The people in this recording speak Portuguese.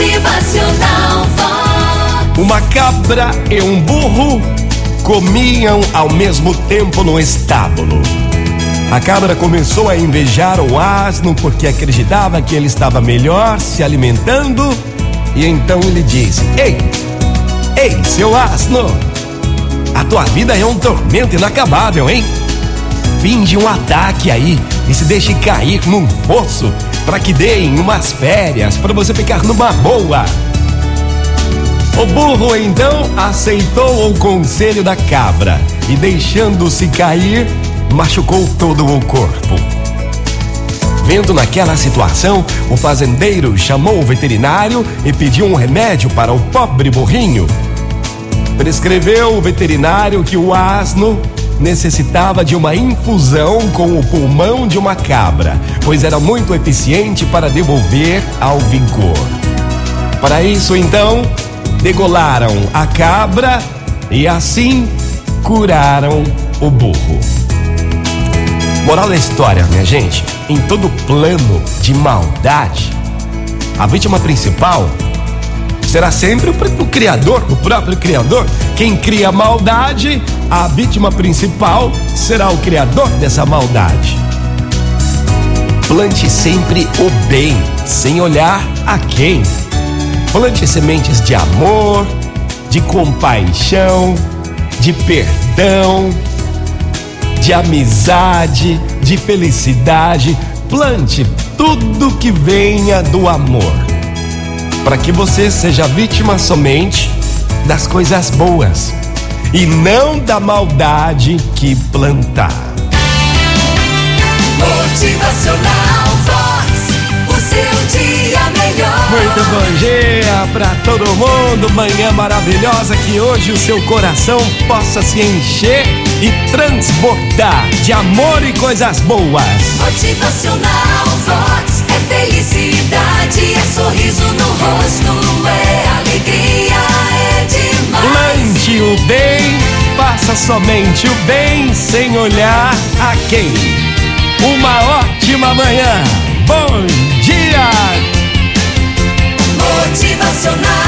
Motivacional Vox. Uma cabra e um burro comiam ao mesmo tempo no estábulo. A cabra começou a invejar o asno porque acreditava que ele estava melhor se alimentando, e então ele disse: Ei, seu asno, a tua vida é um tormento inacabável, hein? Finge um ataque aí e se deixe cair num poço para que deem umas férias para você ficar numa boa. O burro então aceitou o conselho da cabra e, deixando-se cair, machucou todo o corpo. Vendo naquela situação, o fazendeiro chamou o veterinário e pediu um remédio para o pobre burrinho. Prescreveu o veterinário que o asno necessitava de uma infusão com o pulmão de uma cabra, pois era muito eficiente para devolver ao vigor. Para isso, então, degolaram a cabra e assim curaram o burro. Moral da história, minha gente: em todo plano de maldade, a vítima principal será sempre o criador, o próprio criador. Quem cria maldade, a vítima principal será o criador dessa maldade. Plante sempre o bem, sem olhar a quem. Plante sementes de amor, de compaixão, de perdão, de amizade, de felicidade. Plante tudo que venha do amor, para que você seja vítima somente das coisas boas e não da maldade que plantar. Motivacional Vox, o seu dia melhor. Muito bom dia para todo mundo. Manhã maravilhosa, que hoje o seu coração possa se encher e transbordar de amor e coisas boas. Motivacional Vox é felicidade, é sorriso no rosto, é alegria, é demais. Plante o bem, faça somente o bem, sem olhar a quem. Uma ótima manhã, bom dia! Motivacional.